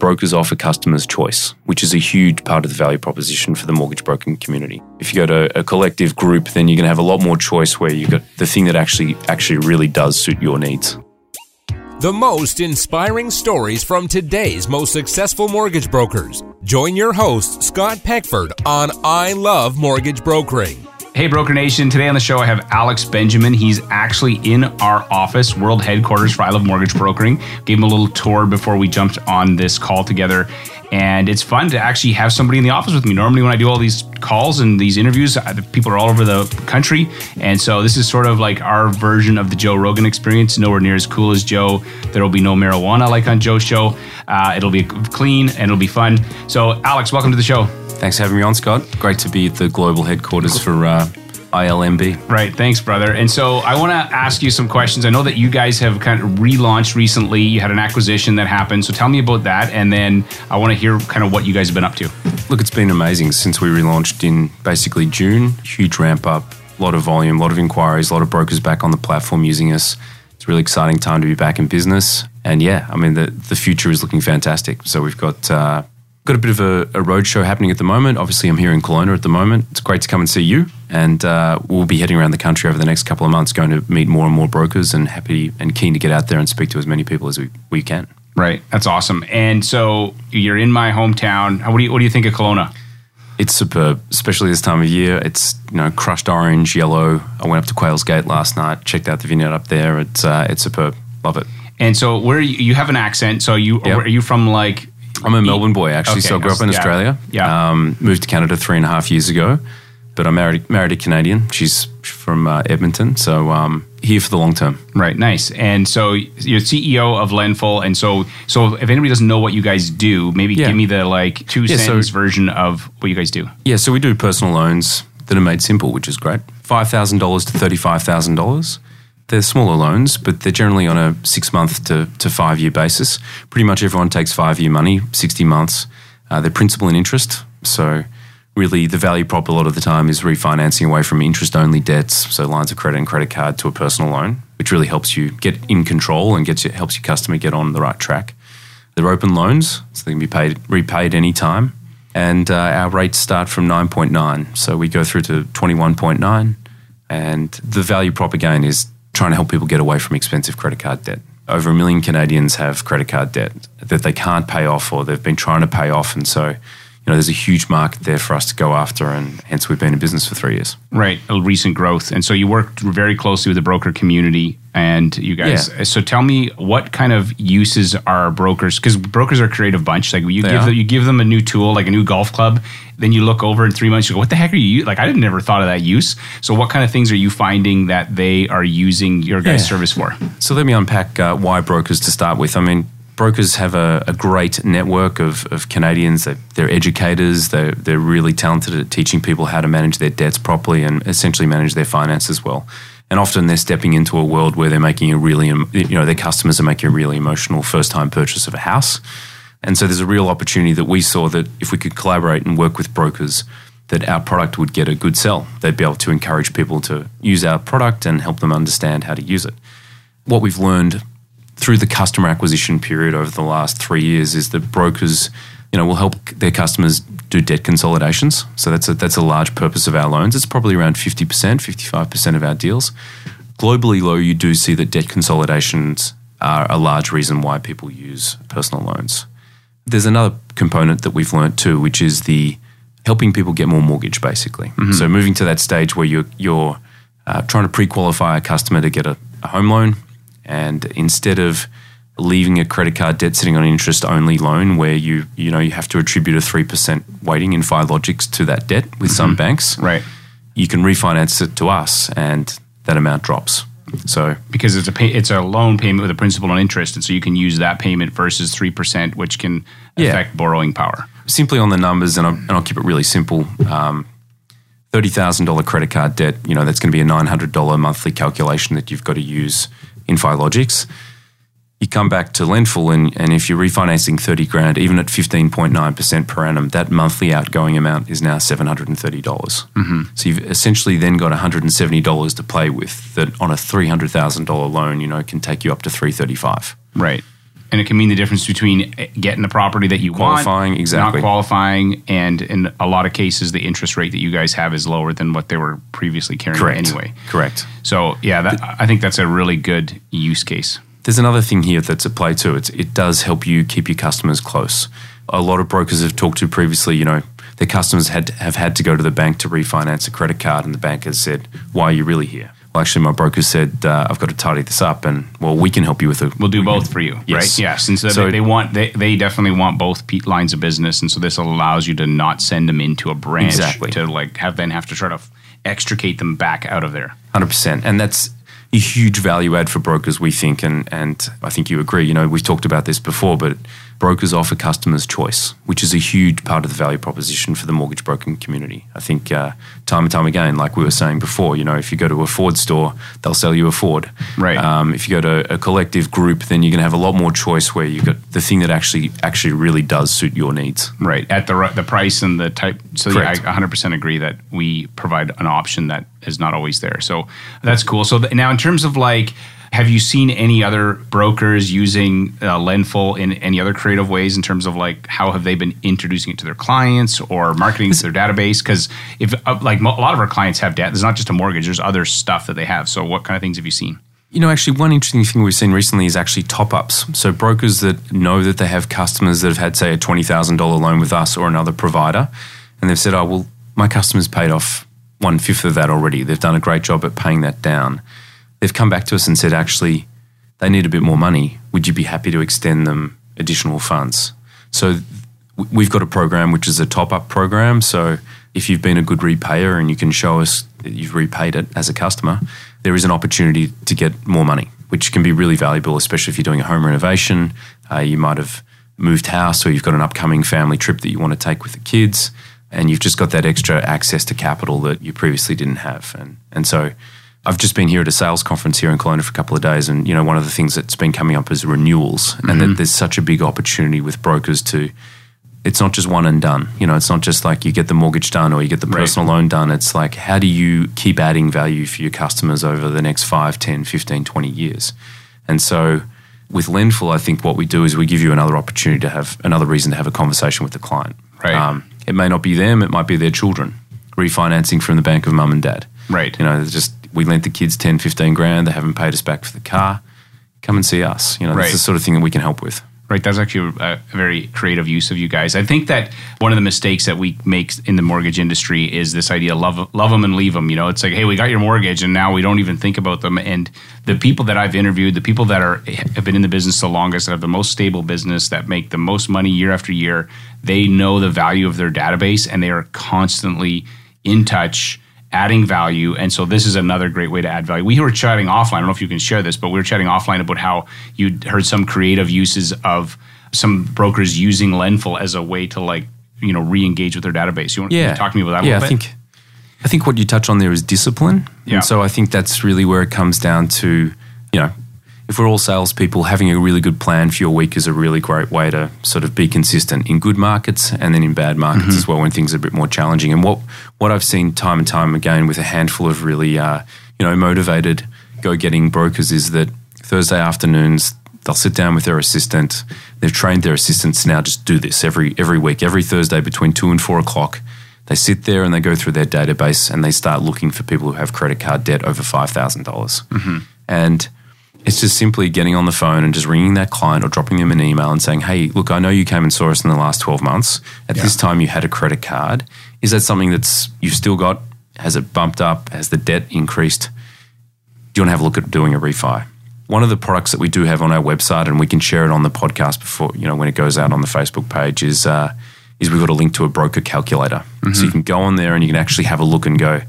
brokers offer customers choice, which is a huge part of the value proposition for the mortgage broking community. If you go to a collective group, then you're going to have a lot more choice where you've got the thing that actually really does suit your needs. The most inspiring stories from today's most successful mortgage brokers. Join your host, Scott Peckford, on I Love Mortgage Brokering. Hey, Broker Nation. Today on the show, I have Alex Benjamin. He's actually in our office, world headquarters for I Love Mortgage Brokering. Gave him a little tour before we jumped on this call together. And it's fun to actually have somebody in the office with me. Normally, when I do all these calls and these interviews, people are all over the country. And so this is sort of like our version of the Joe Rogan experience. Nowhere near as cool as Joe. There'll be no marijuana like on Joe's show. It'll be clean and it'll be fun. So Alex, welcome to the show. Thanks for having me on, Scott. Great to be at the global headquarters for ILMB. Right. Thanks, brother. And so I want to ask you some questions. I know that you guys have kind of relaunched recently. You had an acquisition that happened. So tell me about that. And then I want to hear kind of what you guys have been up to. Look, it's been amazing since we relaunched in basically June. Huge ramp up, a lot of volume, a lot of inquiries, a lot of brokers back on the platform using us. It's a really exciting time to be back in business. And yeah, I mean, the future is looking fantastic. So we've got a bit of a roadshow happening at the moment. Obviously, I'm here in Kelowna at the moment. It's great to come and see you. And we'll be heading around the country over the next couple of months, going to meet more and more brokers, and happy and keen to get out there and speak to as many people as we can. Right. That's awesome. And so you're in my hometown. What do you think of Kelowna? It's superb, especially this time of year. It's, you know, crushed orange, yellow. I went up to Quail's Gate last night, checked out the vineyard up there. It's superb. Love it. And so you have an accent. So are you from like... I'm a Melbourne boy, actually. Okay, so I grew up in Australia. Yeah. Moved to Canada 3.5 years ago, but I married a Canadian. She's from Edmonton, so here for the long term. Right, nice. And so you're CEO of Lendful, and so if anybody doesn't know what you guys do, maybe give me the like two sentence version of what you guys do. Yeah, so we do personal loans that are made simple, which is great. $5,000 to $35,000. They're smaller loans, but they're generally on a 6-month to 5-year basis. Pretty much everyone takes 5-year money, 60 months. They're principal and interest. So really the value prop a lot of the time is refinancing away from interest-only debts, so lines of credit and credit card, to a personal loan, which really helps you get in control and helps your customer get on the right track. They're open loans, so they can be repaid any time. And our rates start from 9.9. So we go through to 21.9. And the value prop again is trying to help people get away from expensive credit card debt. Over 1 million Canadians have credit card debt that they can't pay off, or they've been trying to pay off. And so, you know, there's a huge market there for us to go after, and hence we've been in business for 3 years. Right, a recent growth. And so you worked very closely with the broker community and you guys. Yeah. So tell me, what kind of uses are brokers? Because brokers are a creative bunch. Like you give them a new tool, like a new golf club, then you look over in 3 months, you go, what the heck are you? Like, I had never thought of that use. So what kind of things are you finding that they are using your guys' service for? So let me unpack why brokers to start with. I mean, brokers have a great network of Canadians. They're educators. They're really talented at teaching people how to manage their debts properly and essentially manage their finances well. And often they're stepping into a world where they're making their customers are making a really emotional first-time purchase of a house. And so there's a real opportunity that we saw that if we could collaborate and work with brokers, that our product would get a good sell. They'd be able to encourage people to use our product and help them understand how to use it. What we've learned through the customer acquisition period over the last 3 years is that brokers, you know, will help their customers do debt consolidations. So that's a large purpose of our loans. It's probably around 50%, 55% of our deals. Globally, though, you do see that debt consolidations are a large reason why people use personal loans. There's another component that we've learned too, which is the helping people get more mortgage, basically. Mm-hmm. So moving to that stage where you're trying to pre-qualify a customer to get a home loan. And instead of leaving a credit card debt sitting on an interest-only loan where you have to attribute a 3% weighting in FireLogix to that debt with some banks, right, you can refinance it to us and that amount drops. So because it's a loan payment with a principal and interest, and so you can use that payment versus 3%, which can affect borrowing power. Simply on the numbers, and I'll keep it really simple, $30,000 credit card debt, you know, that's going to be a $900 monthly calculation that you've got to use in FireLogix. You come back to Lendful, and if you're refinancing 30 grand, even at 15.9% per annum, that monthly outgoing amount is now $730. Mm-hmm. So you've essentially then got $170 to play with that on a $300,000 loan, you know, can take you up to $335. Right. And it can mean the difference between getting the property that you want, exactly, not qualifying, and in a lot of cases, the interest rate that you guys have is lower than what they were previously carrying anyway. Correct. So yeah, I think that's a really good use case. There's another thing here that's at play too. It does help you keep your customers close. A lot of brokers have talked to previously, you know, their customers have had to go to the bank to refinance a credit card, and the bank has said, "Why are you really here?" Well, actually, my broker said, I've got to tidy this up, and, well, we can help you with it. We'll do both for you, yes. Right? Yes. And so they definitely want both lines of business, and so this allows you to not send them into a branch to have to try to extricate them back out of there. 100%. And that's a huge value add for brokers, we think, and I think you agree. You know, we've talked about this before, but brokers offer customers choice, which is a huge part of the value proposition for the mortgage broking community. I think time and time again, like we were saying before, you know, if you go to a Ford store, they'll sell you a Ford. Right. If you go to a collective group, then you're going to have a lot more choice where you've got the thing that actually really does suit your needs. Right. At the price and the type. So yeah, I 100% agree that we provide an option that is not always there. So that's cool. So now in terms of have you seen any other brokers using Lendful in any other creative ways in terms of how have they been introducing it to their clients or marketing to their database? Because if a lot of our clients have debt, there's not just a mortgage, there's other stuff that they have. So what kind of things have you seen? You know, actually, one interesting thing we've seen recently is actually top-ups. So brokers that know that they have customers that have had, say, a $20,000 loan with us or another provider, and they've said, oh, well, my customer's paid off 1/5 of that already. They've done a great job at paying that down. They've come back to us and said, actually, they need a bit more money. Would you be happy to extend them additional funds? So we've got a program which is a top-up program. So if you've been a good repayer and you can show us that you've repaid it as a customer, there is an opportunity to get more money, which can be really valuable, especially if you're doing a home renovation. You might have moved house, or you've got an upcoming family trip that you want to take with the kids, and you've just got that extra access to capital that you previously didn't have. And so I've just been here at a sales conference here in Kelowna for a couple of days, and you know, one of the things that's been coming up is renewals, and that there's such a big opportunity with brokers to, it's not just one and done. You know, it's not just like you get the mortgage done or you get the personal loan done. It's like, how do you keep adding value for your customers over the next 5, 10, 15, 20 years? And so with Lendful, I think what we do is we give you another opportunity to have another reason to have a conversation with the client. Right. It may not be them, it might be their children refinancing from the bank of mum and dad. Right. You know, we lent the kids 10, 15 grand. They haven't paid us back for the car. Come and see us. You know, that's the sort of thing that we can help with. Right. That's actually a very creative use of you guys. I think that one of the mistakes that we make in the mortgage industry is this idea, love them and leave them. You know, it's like, hey, we got your mortgage, and now we don't even think about them. And the people that I've interviewed, the people that have been in the business the longest, that have the most stable business, that make the most money year after year, they know the value of their database, and they are constantly in touch, adding value. And so this is another great way to add value. We were chatting offline, I don't know if you can share this, but we were chatting offline about how you'd heard some creative uses of some brokers using Lendful as a way to re-engage with their database. You want to talk to me about that a little bit? I think what you touch on there is discipline. Yeah. And so I think that's really where it comes down to, you know, if we're all salespeople, having a really good plan for your week is a really great way to sort of be consistent in good markets and then in bad markets as well, when things are a bit more challenging. And what I've seen time and time again with a handful of really motivated go-getting brokers is that Thursday afternoons, they'll sit down with their assistant. They've trained their assistants now just do this every week, every Thursday between 2 and 4 o'clock. They sit there and they go through their database and they start looking for people who have credit card debt over $5,000. And it's just simply getting on the phone and just ringing that client or dropping them an email and saying, hey, look, I know you came and saw us in the last 12 months. At this time, you had a credit card. Is that something that's you've still got? Has it bumped up? Has the debt increased? Do you want to have a look at doing a refi? One of the products that we do have on our website, and we can share it on the podcast before, you know, when it goes out on the Facebook page, is we've got a link to a broker calculator. So you can go on there and you can actually have a look and go,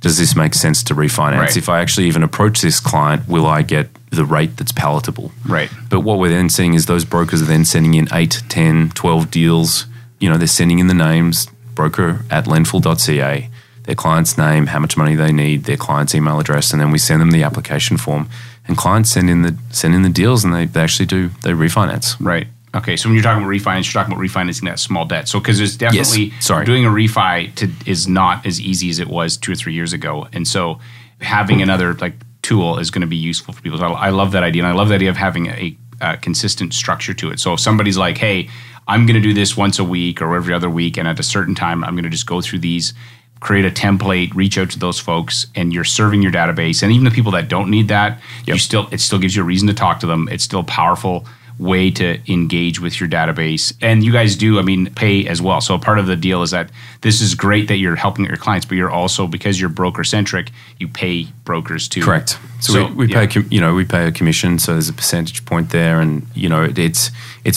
does this make sense to refinance? Right. If I actually even approach this client, will I get the rate that's palatable? Right. But what we're then seeing is those brokers are then sending in 8, 10, 12 deals. You know, they're sending in the names, broker@lendful.ca, their client's name, how much money they need, their client's email address, and then we send them the application form. And clients send in the deals, and they actually they refinance. Right. Okay, so when you're talking about refinance, you're talking about refinancing that small debt. So, because there's definitely doing a refi is not as easy as it was 2 or 3 years ago. And so having another tool is going to be useful for people. So I love that idea. And I love the idea of having a consistent structure to it. So if somebody's like, hey, I'm going to do this once a week or every other week, and at a certain time, I'm going to just go through these, create a template, reach out to those folks, and you're serving your database. And even the people that don't need that, it still gives you a reason to talk to them. It's still a powerful way to engage with your database. And you guys do, I mean, pay as well. So part of the deal is that this is great that you're helping your clients, but you're also, because you're broker-centric, you pay brokers too. Correct. So we pay, we pay a commission. So there's a percentage point there, and it's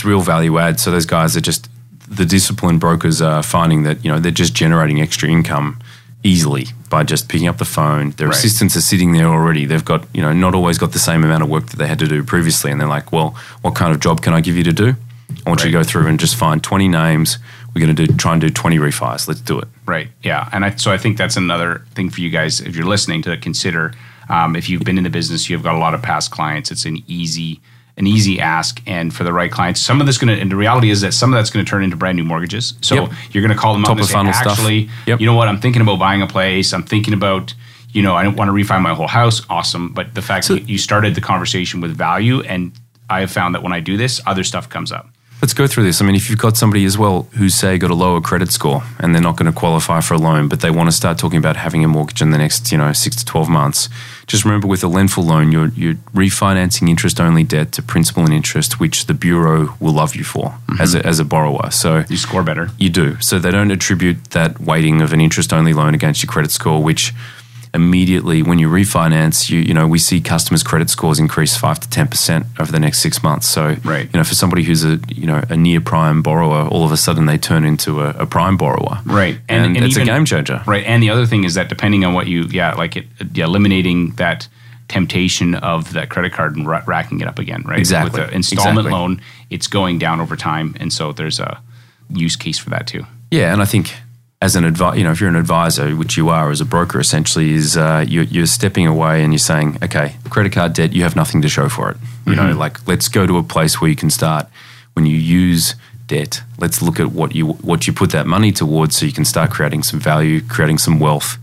real value add. So those guys are just, the disciplined brokers are finding that, they're just generating extra income easily by just picking up the phone. Their assistants are sitting there already. They've got, not always got the same amount of work that they had to do previously. And they're like, well, what kind of job can I give you to do? I want you to go through and just find 20 names. We're going to try and do 20 refis. Let's do it. Right. Yeah. And so I think that's another thing for you guys, if you're listening, to consider. If you've been in the business, you've got a lot of past clients. It's an easy ask, and for the right clients, and the reality is that some of that's going to turn into brand new mortgages. So you're going to call them up and say, actually, you know what, I'm thinking about buying a place. I'm thinking about, I don't want to refi my whole house. Awesome. But the fact that you started the conversation with value, and I have found that when I do this, other stuff comes up. Let's go through this. I mean, if you've got somebody as well who's, say, got a lower credit score and they're not going to qualify for a loan, but they want to start talking about having a mortgage in the next, 6 to 12 months, just remember with a Lendful loan, you're refinancing interest-only debt to principal and interest, which the Bureau will love you for as a borrower. So you score better. You do. So they don't attribute that weighting of an interest-only loan against your credit score, which immediately when you refinance, we see customers' credit scores increase 5 to 10% over the next 6 months. So, for somebody who's a near prime borrower, all of a sudden they turn into a prime borrower. Right, and it's a game changer. Right, and the other thing is that depending on what eliminating that temptation of that credit card and racking it up again. Right, exactly. With the installment loan, it's going down over time, and so there's a use case for that too. Yeah, and I think, as an advisor, if you're an advisor, which you are as a broker, essentially is you're stepping away and you're saying, okay, credit card debt, you have nothing to show for it. Let's go to a place where you can start. When you use debt, let's look at what you put that money towards, so you can start creating some value, creating some wealth,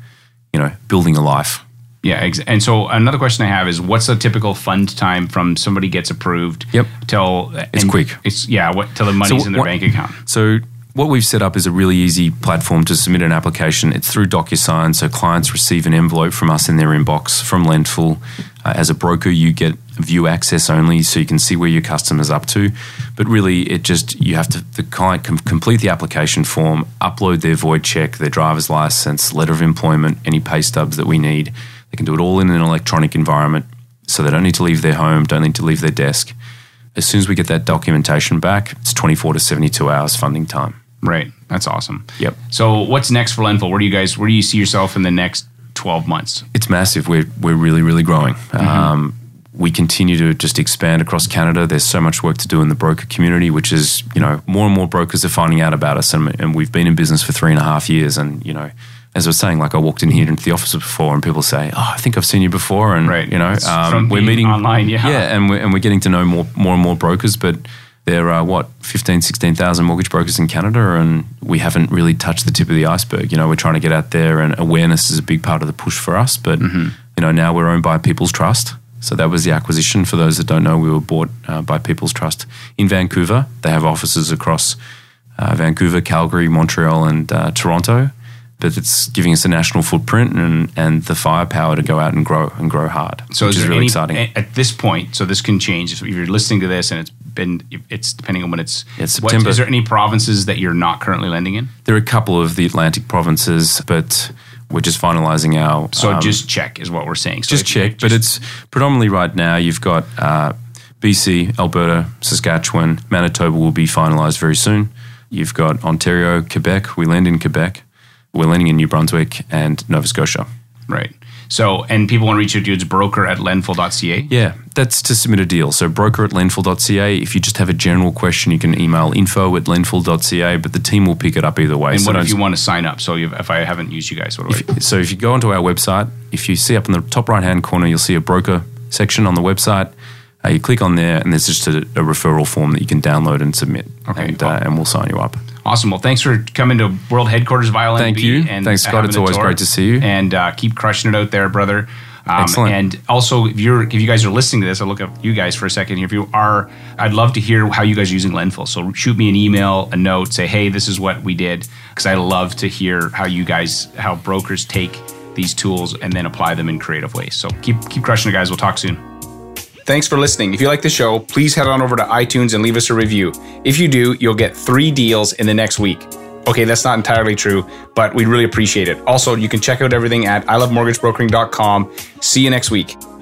building a life. Yeah, and so another question I have is, what's the typical fund time from somebody gets approved till it's quick? It's till the money's in their bank account. So what we've set up is a really easy platform to submit an application. It's through DocuSign, so clients receive an envelope from us in their inbox from Lendful. As a broker, you get view access only, so you can see where your customer's up to. But really, the client can complete the application form, upload their void check, their driver's license, letter of employment, any pay stubs that we need. They can do it all in an electronic environment, so they don't need to leave their home, don't need to leave their desk. As soon as we get that documentation back, it's 24 to 72 hours funding time. Right. That's awesome. Yep. So what's next for Lendful? Where do you see yourself in the next 12 months? It's massive. We're really, really growing. We continue to just expand across Canada. There's so much work to do in the broker community, which is, more and more brokers are finding out about us. And we've been in business for 3.5 years. And, as I was saying, I walked in here into the office before and people say, oh, I think I've seen you before. And, we're meeting online. Yeah. Yeah. And we're getting to know more and more brokers. But there are, 16,000 mortgage brokers in Canada, and we haven't really touched the tip of the iceberg. We're trying to get out there, and awareness is a big part of the push for us. But, now we're owned by People's Trust. So that was the acquisition. For those that don't know, we were bought by People's Trust in Vancouver. They have offices across Vancouver, Calgary, Montreal, and Toronto. But it's giving us a national footprint and the firepower to go out and grow hard, which is really exciting. At this point, so this can change. If you're listening to this and it's depending on when it's September. Is there any provinces that you're not currently lending in? There are a couple of the Atlantic provinces, but we're just finalizing our... So just check is what we're saying. So just check. But it's predominantly right now you've got BC, Alberta, Saskatchewan, Manitoba will be finalized very soon. You've got Ontario, Quebec. We lend in Quebec. We're lending in New Brunswick and Nova Scotia. Right. So, and people want to reach your dudes, broker@lendful.ca? Yeah, that's to submit a deal. So broker@lendful.ca. If you just have a general question, you can email info@lendful.ca, but the team will pick it up either way. And if you want to sign up? So if I haven't used you guys, what do I do? So if you go onto our website, if you see up in the top right-hand corner, you'll see a broker section on the website. You click on there, and there's just a referral form that you can download and submit. Okay, and we'll sign you up. Awesome. Well, thanks for coming to World Headquarters of ILNB. Thank you. Thanks, Scott. It's always great to see you. And keep crushing it out there, brother. Excellent. And also, if you guys are listening to this, I'll look at you guys for a second here. If you are, I'd love to hear how you guys are using Lendful. So shoot me an email, a note, say, hey, this is what we did, because I love to hear how you guys, how brokers take these tools and then apply them in creative ways. So keep crushing it, guys. We'll talk soon. Thanks for listening. If you like the show, please head on over to iTunes and leave us a review. If you do, you'll get 3 deals in the next week. Okay, that's not entirely true, but we'd really appreciate it. Also, you can check out everything at ilovemortgagebrokering.com. See you next week.